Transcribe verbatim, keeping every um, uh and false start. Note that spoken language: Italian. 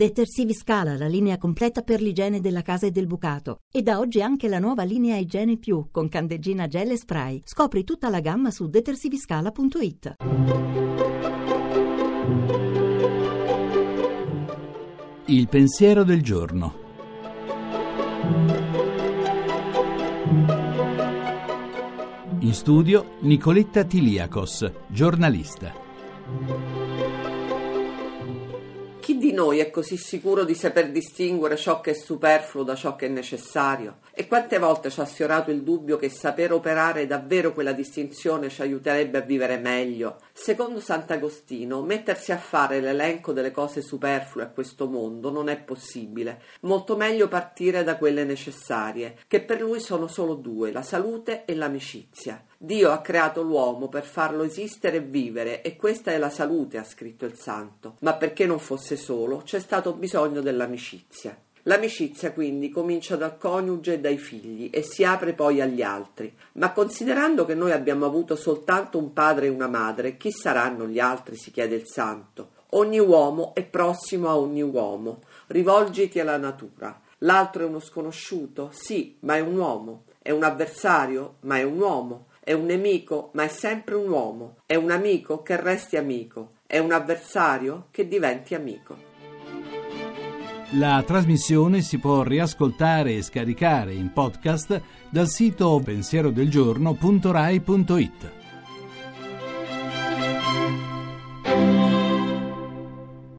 Detersivi Scala, la linea completa per l'igiene della casa e del bucato. E da oggi anche la nuova linea Igiene Più, con candeggina gel e spray. Scopri tutta la gamma su detersivi scala punto it. Il pensiero del giorno. In studio Nicoletta Tiliacos, giornalista. Chi di noi è così sicuro di saper distinguere ciò che è superfluo da ciò che è necessario? E quante volte ci ha sfiorato il dubbio che saper operare davvero quella distinzione ci aiuterebbe a vivere meglio? Secondo Sant'Agostino, mettersi a fare l'elenco delle cose superflue a questo mondo non è possibile. Molto meglio partire da quelle necessarie, che per lui sono solo due, la salute e l'amicizia. Dio ha creato l'uomo per farlo esistere e vivere, e questa è la salute, ha scritto il santo. Ma perché non fosse solo, c'è stato bisogno dell'amicizia. L'amicizia quindi comincia dal coniuge e dai figli e si apre poi agli altri. Ma considerando che noi abbiamo avuto soltanto un padre e una madre, chi saranno gli altri? Si chiede il santo. Ogni uomo è prossimo a ogni uomo. Rivolgiti alla natura. L'altro è uno sconosciuto? Sì, ma è un uomo. È un avversario? Ma è un uomo. È un nemico? Ma è sempre un uomo. È un amico? Che resti amico. È un avversario? Che diventi amico. La trasmissione si può riascoltare e scaricare in podcast dal sito pensiero del giorno punto rai punto it.